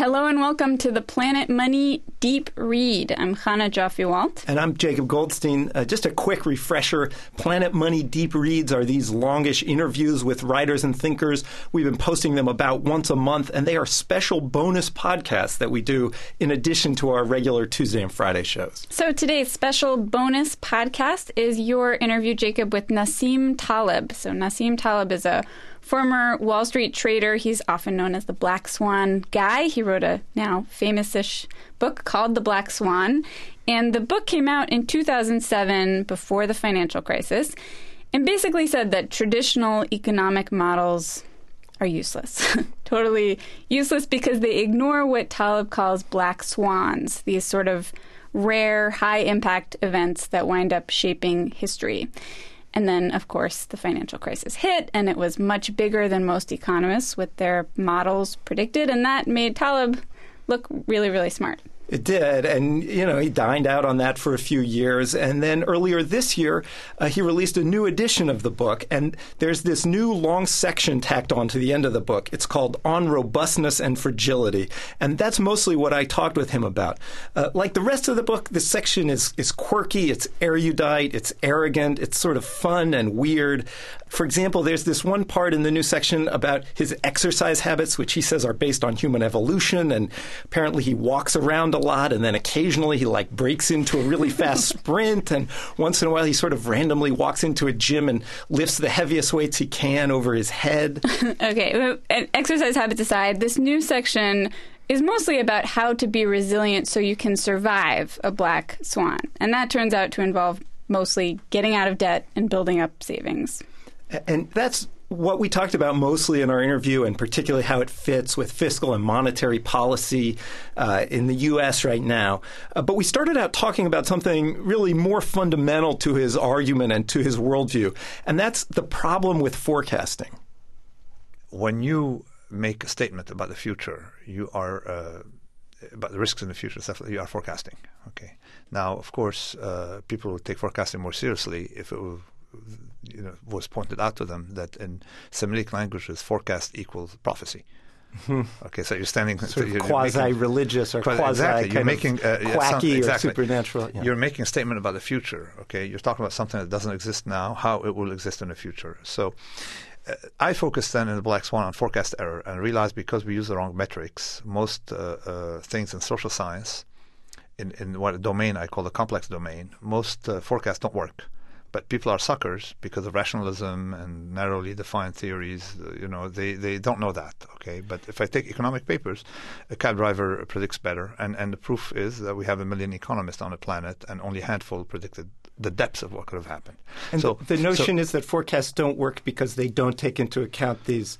Hello and welcome to the Planet Money Deep Read. I'm Hannah Jaffe-Walt. And I'm Jacob Goldstein. Just a quick refresher. Planet Money Deep Reads are these longish interviews with writers and thinkers. We've been posting them about once a month, and they are special bonus podcasts that we do in addition to our regular Tuesday and Friday shows. So today's special bonus podcast is your interview, Jacob, with Nassim Taleb. So Nassim Taleb is a former Wall Street trader. He's often known as the Black Swan guy. He wrote a now famous-ish book called The Black Swan. And the book came out in 2007, before the financial crisis, and basically said that traditional economic models are useless, totally useless, because they ignore what Taleb calls black swans, these sort of rare, high-impact events that wind up shaping history. And then, of course, the financial crisis hit, and it was much bigger than most economists with their models predicted, and that made Taleb look really, really smart. It did, and, you know, he dined out on that for a few years, and then earlier this year, he released a new edition of the book, and there's this new long section tacked on to the end of the book. It's called On Robustness and Fragility, and that's mostly what I talked with him about. Like the rest of the book, this section is quirky, it's erudite, it's arrogant, it's sort of fun and weird. For example, there's this one part in the new section about his exercise habits, which he says are based on human evolution, and apparently he walks around a lot, and then occasionally he like breaks into a really fast sprint, and once in a while he sort of randomly walks into a gym and lifts the heaviest weights he can over his head. Okay, and exercise habits aside, this new section is mostly about how to be resilient so you can survive a black swan, and that turns out to involve mostly getting out of debt and building up savings. And that's what we talked about mostly in our interview, and particularly how it fits with fiscal and monetary policy in the U.S. right now. But we started out talking about something really more fundamental to his argument and to his worldview, and that's the problem with forecasting. When you make a statement about the future, you are about the risks in the future, stuff like you are forecasting. Okay. Now, of course, people would take forecasting more seriously if it were, you know, was pointed out to them that in Semitic languages, forecast equals prophecy. Mm-hmm. Okay, so you're standing sort of quasi-religious or quasi-kind of quacky or supernatural. Yeah. You're making a statement about the future. Okay, you're talking about something that doesn't exist now, how it will exist in the future. So I focused then in the Black Swan on forecast error and realized because we use the wrong metrics, most things in social science, in what a domain I call the complex domain, most forecasts don't work. But people are suckers because of rationalism and narrowly defined theories. You know, they don't know that, okay? But if I take economic papers, a cab driver predicts better. And the proof is that we have 1 million economists on the planet and only a handful predicted the depths of what could have happened. And so the notion is that forecasts don't work because they don't take into account these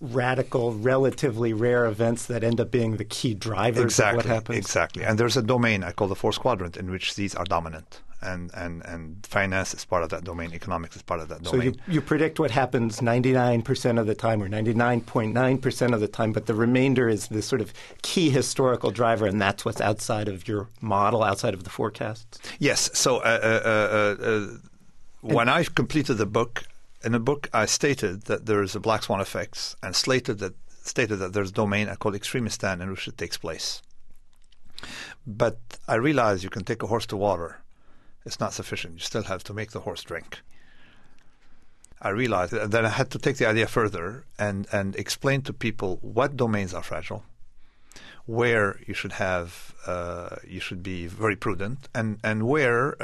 radical, relatively rare events that end up being the key drivers of what happens. Exactly. And there's a domain I call the fourth quadrant in which these are dominant. And finance is part of that domain. Economics is part of that domain. So you predict what happens 99% of the time or 99.9% of the time, but the remainder is this sort of key historical driver, and that's what's outside of your model, outside of the forecasts? Yes. So when I completed the book, in the book I stated that there is a black swan effects and stated that there's a domain I call extremistan in which it takes place. But I realize you can take a horse to water. It's not sufficient. You still have to make the horse drink. I realized that I had to take the idea further and explain to people what domains are fragile, where you should have you should be very prudent, and where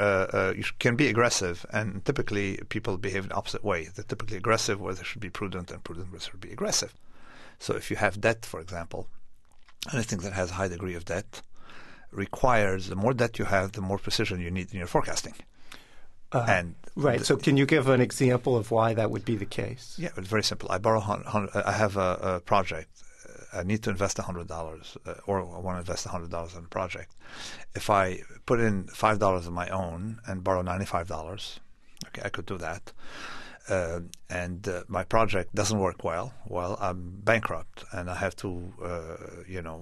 you can be aggressive. And typically, people behave the opposite way. They're typically aggressive where they should be prudent, and prudent where they should be aggressive. So if you have debt, for example, anything that has a high degree of debt requires the more debt you have, the more precision you need in your forecasting. So can you give an example of why that would be the case? Yeah, it's very simple. I have a project. I need to invest $100 or I want to invest $100 on a project. If I put in $5 of my own and borrow $95, okay, I could do that. And my project doesn't work well, I'm bankrupt and I have to,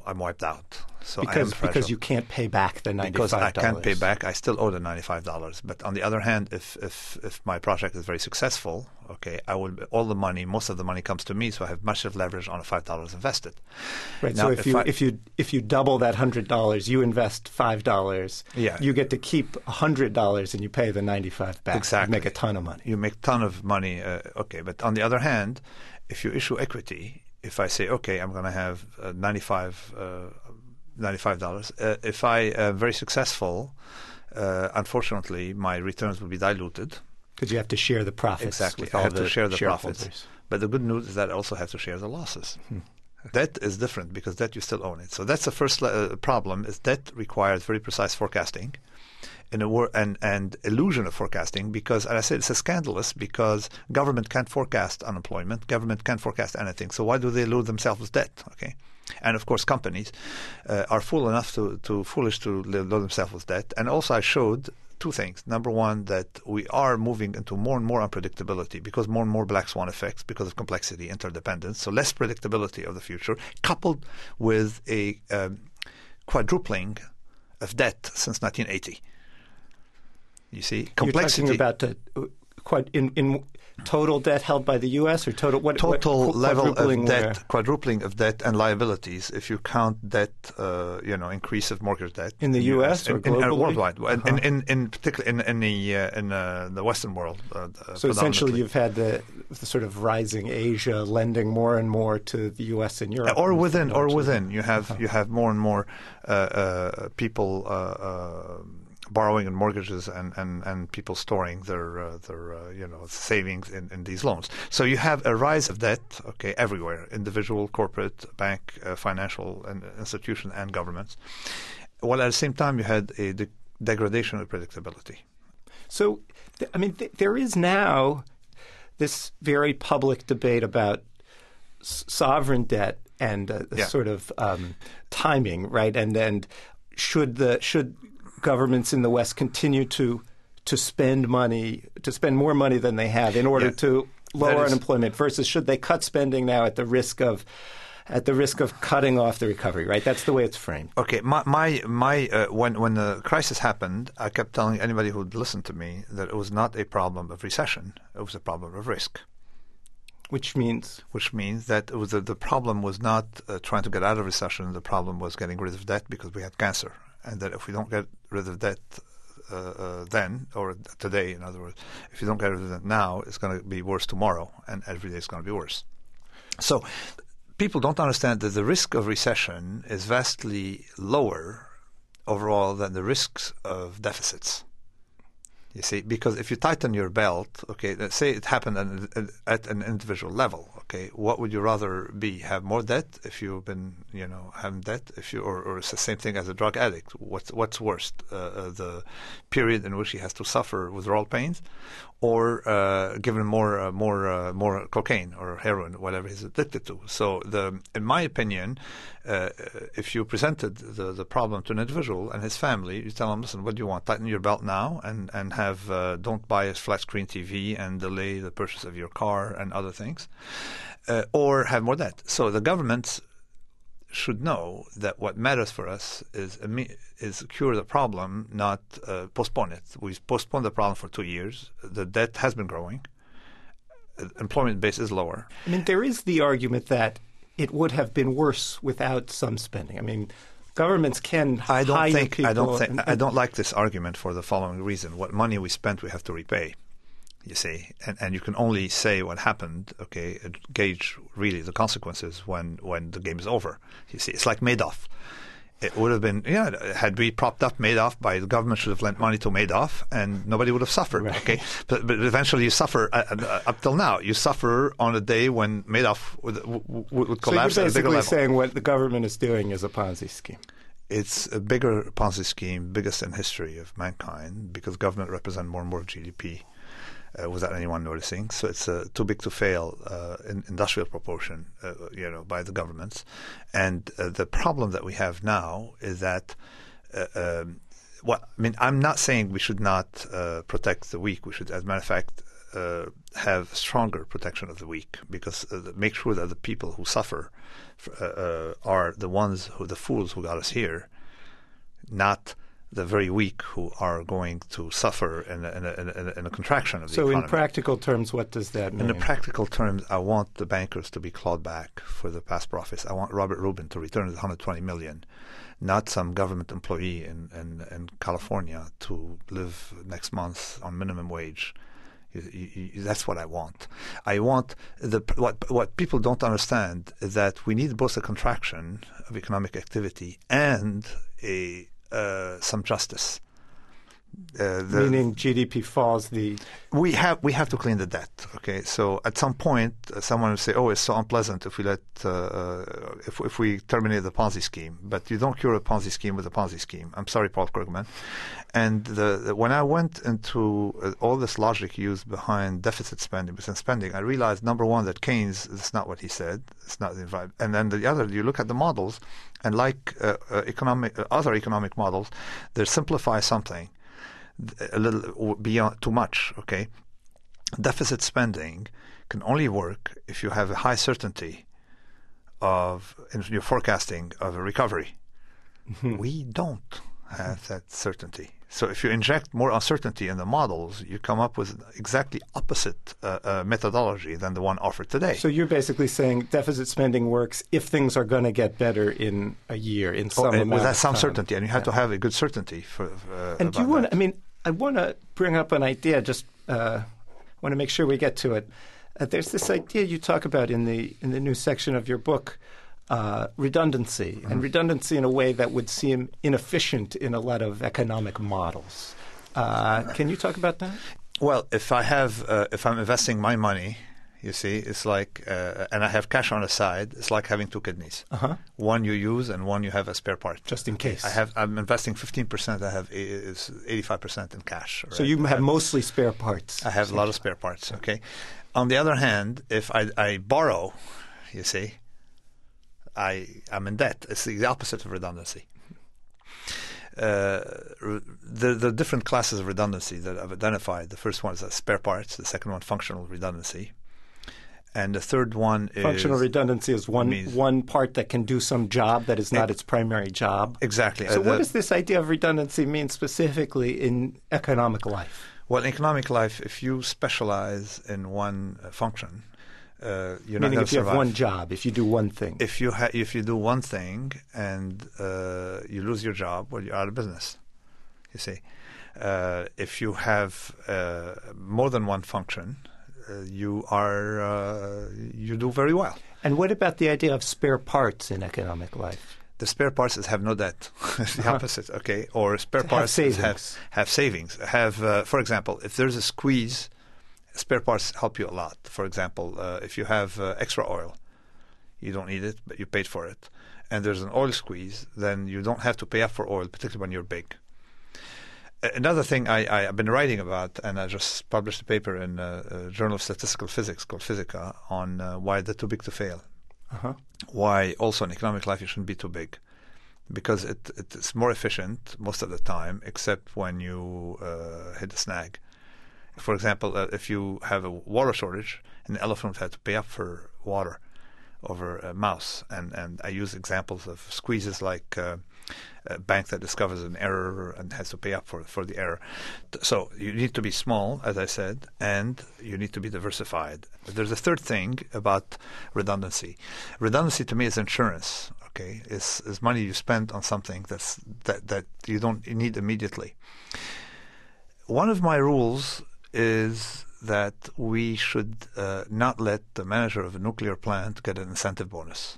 I'm wiped out. So because you can't pay back the $95. Because I can't pay back. I still owe the $95. But on the other hand, if my project is very successful, okay, I will all the money. Most of the money comes to me, so I have much of leverage on a $5 invested. Right. Now, so if you double that $100, you invest $5. Yeah. You get to keep $100 and you pay the $95 back. Exactly. You make a ton of money. You make a ton of money. Okay. But on the other hand, if you issue equity, if I say, okay, I'm going to have $95. If I am very successful, unfortunately, my returns will be diluted. Because you have to share the profits. Exactly. I have to share the profits. But the good news is that I also have to share the losses. Hmm. Debt is different because debt, you still own it. So that's the first problem, is debt requires very precise forecasting and illusion of forecasting, because, as I said, it's a scandalous because government can't forecast unemployment. Government can't forecast anything. So why do they load themselves with debt? Okay. And, of course, companies are foolish to load themselves with debt. And also I showed two things. Number one, that we are moving into more and more unpredictability because more and more black swan effects because of complexity, interdependence. So less predictability of the future coupled with a quadrupling of debt since 1980. You see? Complexity. You're talking about in total debt held by the U.S. or total level of debt, quadrupling of debt and liabilities. If you count debt, increase of mortgage debt in the U.S. or globally, worldwide, in particular in the Western world. So essentially, you've had the sort of rising Asia lending more and more to the U.S. and Europe, or within. You have more and more people. Borrowing and mortgages and people storing their savings in these loans. So you have a rise of debt, okay, everywhere, individual, corporate, bank, financial and institution and governments, while at the same time you had a degradation of predictability. So, there is now this very public debate about sovereign debt and sort of timing, right? And should governments in the West continue to spend money, to spend more money than they have in order to lower unemployment, versus should they cut spending now at the risk of cutting off the recovery, right? That's the way it's framed. Okay. My when the crisis happened, I kept telling anybody who would listen to me that it was not a problem of recession. It was a problem of risk. Which means that it was the problem was not trying to get out of recession. The problem was getting rid of debt because we had cancer. And that if we don't get rid of debt then, or today, in other words, if you don't get rid of that now, it's going to be worse tomorrow, and every day it's going to be worse. So people don't understand that the risk of recession is vastly lower overall than the risks of deficits. You see, because if you tighten your belt, okay, let's say it happened at an individual level, okay, what would you rather be? Have more debt if you've been, having debt, or it's the same thing as a drug addict. What's worse, the period in which he has to suffer withdrawal pains, or given more cocaine or heroin, whatever he's addicted to. So, in my opinion, if you presented the problem to an individual and his family, you tell him, listen, what do you want? Tighten your belt now and have don't buy a flat screen TV and delay the purchase of your car and other things, or have more debt. So the governments should know that what matters for us is cure the problem, not postpone it. We've postponed the problem for 2 years. The debt has been growing. Employment base is lower. There is the argument that it would have been worse without some spending. Governments can hire people. I don't like this argument for the following reason. What money we spent, we have to repay. You see, and you can only say what happened, okay, gauge really the consequences when the game is over. You see, it's like Madoff. It would have been, had we propped up Madoff by the government should have lent money to Madoff and nobody would have suffered, right. Okay? But eventually you suffer, up till now, you suffer on a day when Madoff would collapse at a bigger level. So you're basically saying what the government is doing is a Ponzi scheme. It's a bigger Ponzi scheme, biggest in history of mankind, because government represent more and more GDP. Without anyone noticing. So it's too big to fail in industrial proportion, by the governments. And the problem that we have now is that I'm not saying we should not protect the weak. We should, as a matter of fact, have stronger protection of the weak, because make sure that the people who suffer are the ones who, the fools who got us here, not the very weak who are going to suffer in a contraction of the economy. So in practical terms, what does that mean? In practical terms, I want the bankers to be clawed back for the past profits. I want Robert Rubin to return the $120 million, not some government employee in California to live next month on minimum wage. That's what I want. I want the what people don't understand is that we need both a contraction of economic activity and a some justice. Meaning GDP falls. We have to clean the debt. Okay, so at some point, someone will say, "Oh, it's so unpleasant if we let if we terminate the Ponzi scheme." But you don't cure a Ponzi scheme with a Ponzi scheme. I'm sorry, Paul Krugman. And when I went into all this logic used behind deficit spending, percent spending, I realized, number one, that Keynes, that's not what he said. It's not the vibe. And then the other, you look at the models, and like other economic models, they simplify something a little beyond too much. Okay, deficit spending can only work if you have a high certainty of your forecasting of a recovery. Mm-hmm. We don't have that certainty. So if you inject more uncertainty in the models, you come up with exactly opposite methodology than the one offered today. So you're basically saying deficit spending works if things are going to get better in a year, in some amount of time. Some certainty, and you have to have a good certainty for. And do you want? I mean, I want to bring up an idea. Just want to make sure we get to it. There's this idea you talk about in the new section of your book. Redundancy, mm-hmm. and redundancy in a way that would seem inefficient in a lot of economic models. Can you talk about that? Well, if I'm investing my money, you see, it's like, and I have cash on the side, it's like having two kidneys. Uh-huh. One you use and one you have as spare part. Just in case. I'm investing 15%, I have 85% in cash. Right? So you have mostly spare parts. I have a lot of spare parts, okay. On the other hand, if I borrow, you see, I'm in debt. It's the opposite of redundancy. There are different classes of redundancy that I've identified. The first one is spare parts. The second one, functional redundancy. And the third one is... Functional redundancy is one part that can do some job that is not its primary job. Exactly. So what does this idea of redundancy mean specifically in economic life? Well, in economic life, if you specialize in one function... you're meaning not if you survive. Have one job, if you do one thing. If you do one thing and you lose your job, well, you're out of business, you see. If you have more than one function, you do very well. And what about the idea of spare parts in economic life? The spare parts is have no debt. It's the opposite, okay? Or spare parts have savings. For example, if there's a squeeze, spare parts help you a lot. For example, if you have extra oil, you don't need it, but you paid for it, and there's an oil squeeze, then you don't have to pay up for oil, particularly when you're big. Another thing I've been writing about, and I just published a paper in a Journal of Statistical Physics called Physica on why they're too big to fail. Uh-huh. Why also in economic life you shouldn't be too big. Because it's more efficient most of the time, except when you hit a snag. For example, if you have a water shortage, an elephant had to pay up for water over a mouse. And I use examples of squeezes like a bank that discovers an error and has to pay up for the error. So you need to be small, as I said, and you need to be diversified. There's a third thing about redundancy. Redundancy to me is insurance. Okay, it's money you spend on something that you don't need immediately. One of my rules is that we should not let the manager of a nuclear plant get an incentive bonus.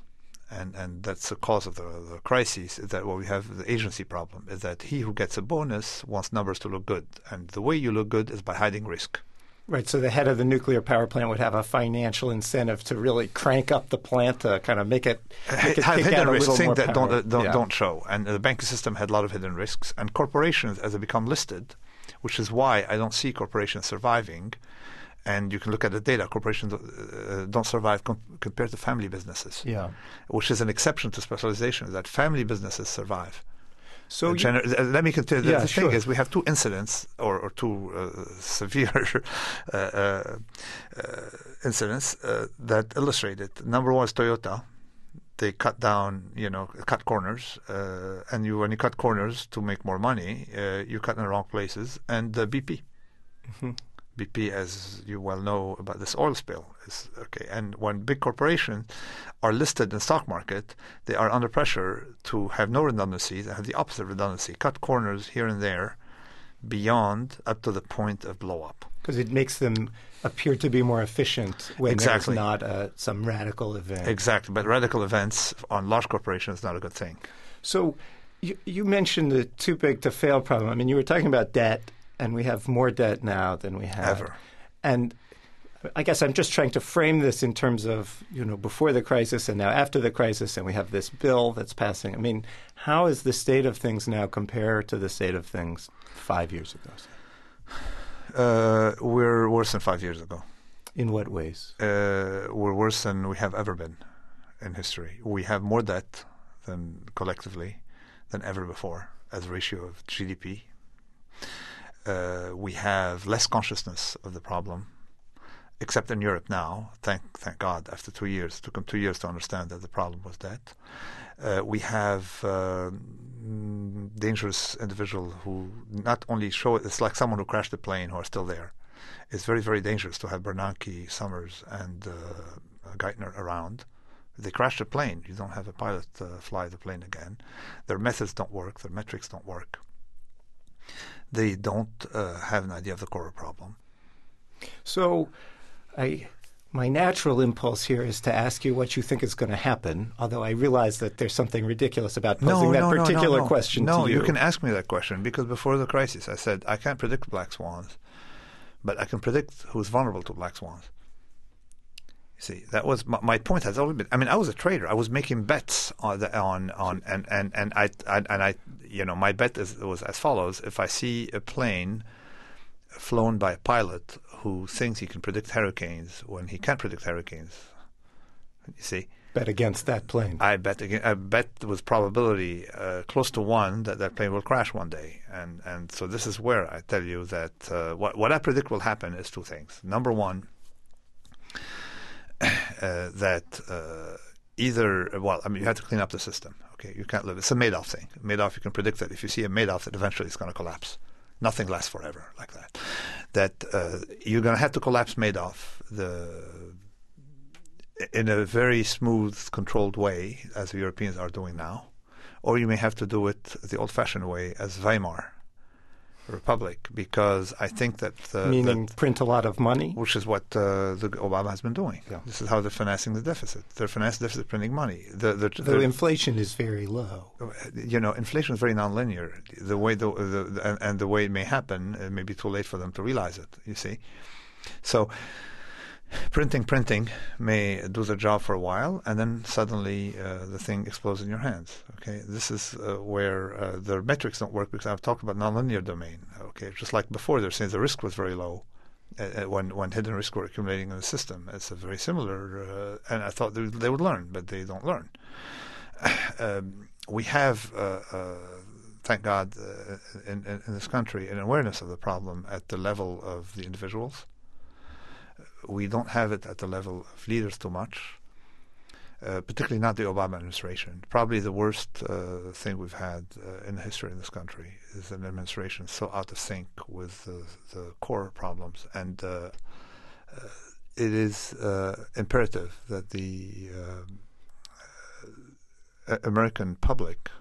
And that's the cause of the crisis, is that we have the agency problem, is that he who gets a bonus wants numbers to look good. And the way you look good is by hiding risk. Right, so the head of the nuclear power plant would have a financial incentive to really crank up the plant to kind of make it kick out a little more power. Don't show. And the banking system had a lot of hidden risks. And corporations, as they become listed, which is why I don't see corporations surviving. And you can look at the data. Corporations don't survive compared to family businesses, which is an exception to specialization, that family businesses survive. So let me continue. The thing is, we have two incidents, or two severe incidents that illustrate it. Number one is Toyota. They cut down, cut corners, and when you cut corners to make more money, you cut in the wrong places. And BP. Mm-hmm. BP, as you well know about this oil spill, is okay. And when big corporations are listed in the stock market, they are under pressure to have no redundancies, have the opposite of redundancy, cut corners here and there, beyond up to the point of blow up. Because it makes them appear to be more efficient when there's not some radical event. Exactly. But radical events on large corporations is not a good thing. So you mentioned the too big to fail problem. I mean, you were talking about debt, and we have more debt now than we had. Ever. And I guess I'm just trying to frame this in terms of, before the crisis and now after the crisis, and we have this bill that's passing. I mean, how is the state of things now compared to the state of things 5 years ago? We're worse than 5 years ago. In what ways? We're worse than we have ever been in history. We have more debt collectively than ever before as a ratio of GDP. We have less consciousness of the problem, except in Europe now. Thank God, after 2 years. It took them 2 years to understand that the problem was debt. We have dangerous individuals who not only show it, it's like someone who crashed a plane who are still there. It's very, very dangerous to have Bernanke, Summers, and Geithner around. They crashed a plane. You don't have a pilot fly the plane again. Their methods don't work. Their metrics don't work. They don't have an idea of the core problem. So my natural impulse here is to ask you what you think is going to happen, although I realize that there's something ridiculous about posing that particular question to you. No, you can ask me that question, because before the crisis I said I can't predict black swans, but I can predict who's vulnerable to black swans. See, that was my point has always been. I mean, I was a trader. I was making bets on my bet was as follows: if I see a plane flown by a pilot who thinks he can predict hurricanes when he can't predict hurricanes, you see, bet against that plane. I bet with probability close to one that plane will crash one day, and so this is where I tell you that what I predict will happen is two things. Number one. That you have to clean up the system. Okay, you can't live. It's a Madoff thing. Madoff, you can predict that if you see a Madoff, that eventually it's going to collapse. Nothing lasts forever like that. You're going to have to collapse Madoff in a very smooth, controlled way, as the Europeans are doing now, or you may have to do it the old-fashioned way, as Weimar Republic, because I think that... Meaning print a lot of money? Which is what Obama has been doing. Yeah. This is how they're financing the deficit. They're financing the deficit printing money. The inflation is very low. Inflation is very nonlinear. The way the way it may happen, it may be too late for them to realize it, you see. So printing may do the job for a while, and then suddenly the thing explodes in your hands. Okay, this is where their metrics don't work, because I've talked about nonlinear domain. Okay, just like before, they're saying the risk was very low when hidden risks were accumulating in the system. It's a very similar, and I thought they would learn, but they don't learn. We have, thank God, in this country, an awareness of the problem at the level of the individuals. We don't have it at the level of leaders too much, particularly not the Obama administration. Probably the worst thing we've had in the history of this country is an administration so out of sync with the core problems. And it is imperative that the American public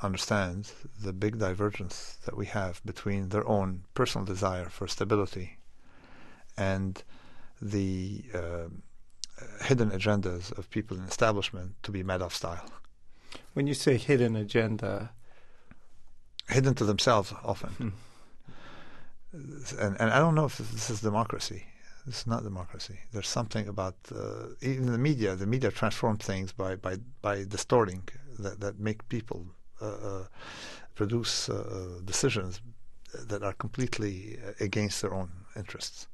understands the big divergence that we have between their own personal desire for stability and the hidden agendas of people in the establishment to be Madoff style. When you say hidden agenda... Hidden to themselves often. Mm. And I don't know if this is democracy. This is not democracy. There's something about... even the media. The media transform things by distorting that make people produce decisions that are completely against their own interests.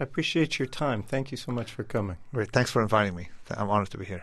I appreciate your time. Thank you so much for coming. Great. Thanks for inviting me. I'm honored to be here.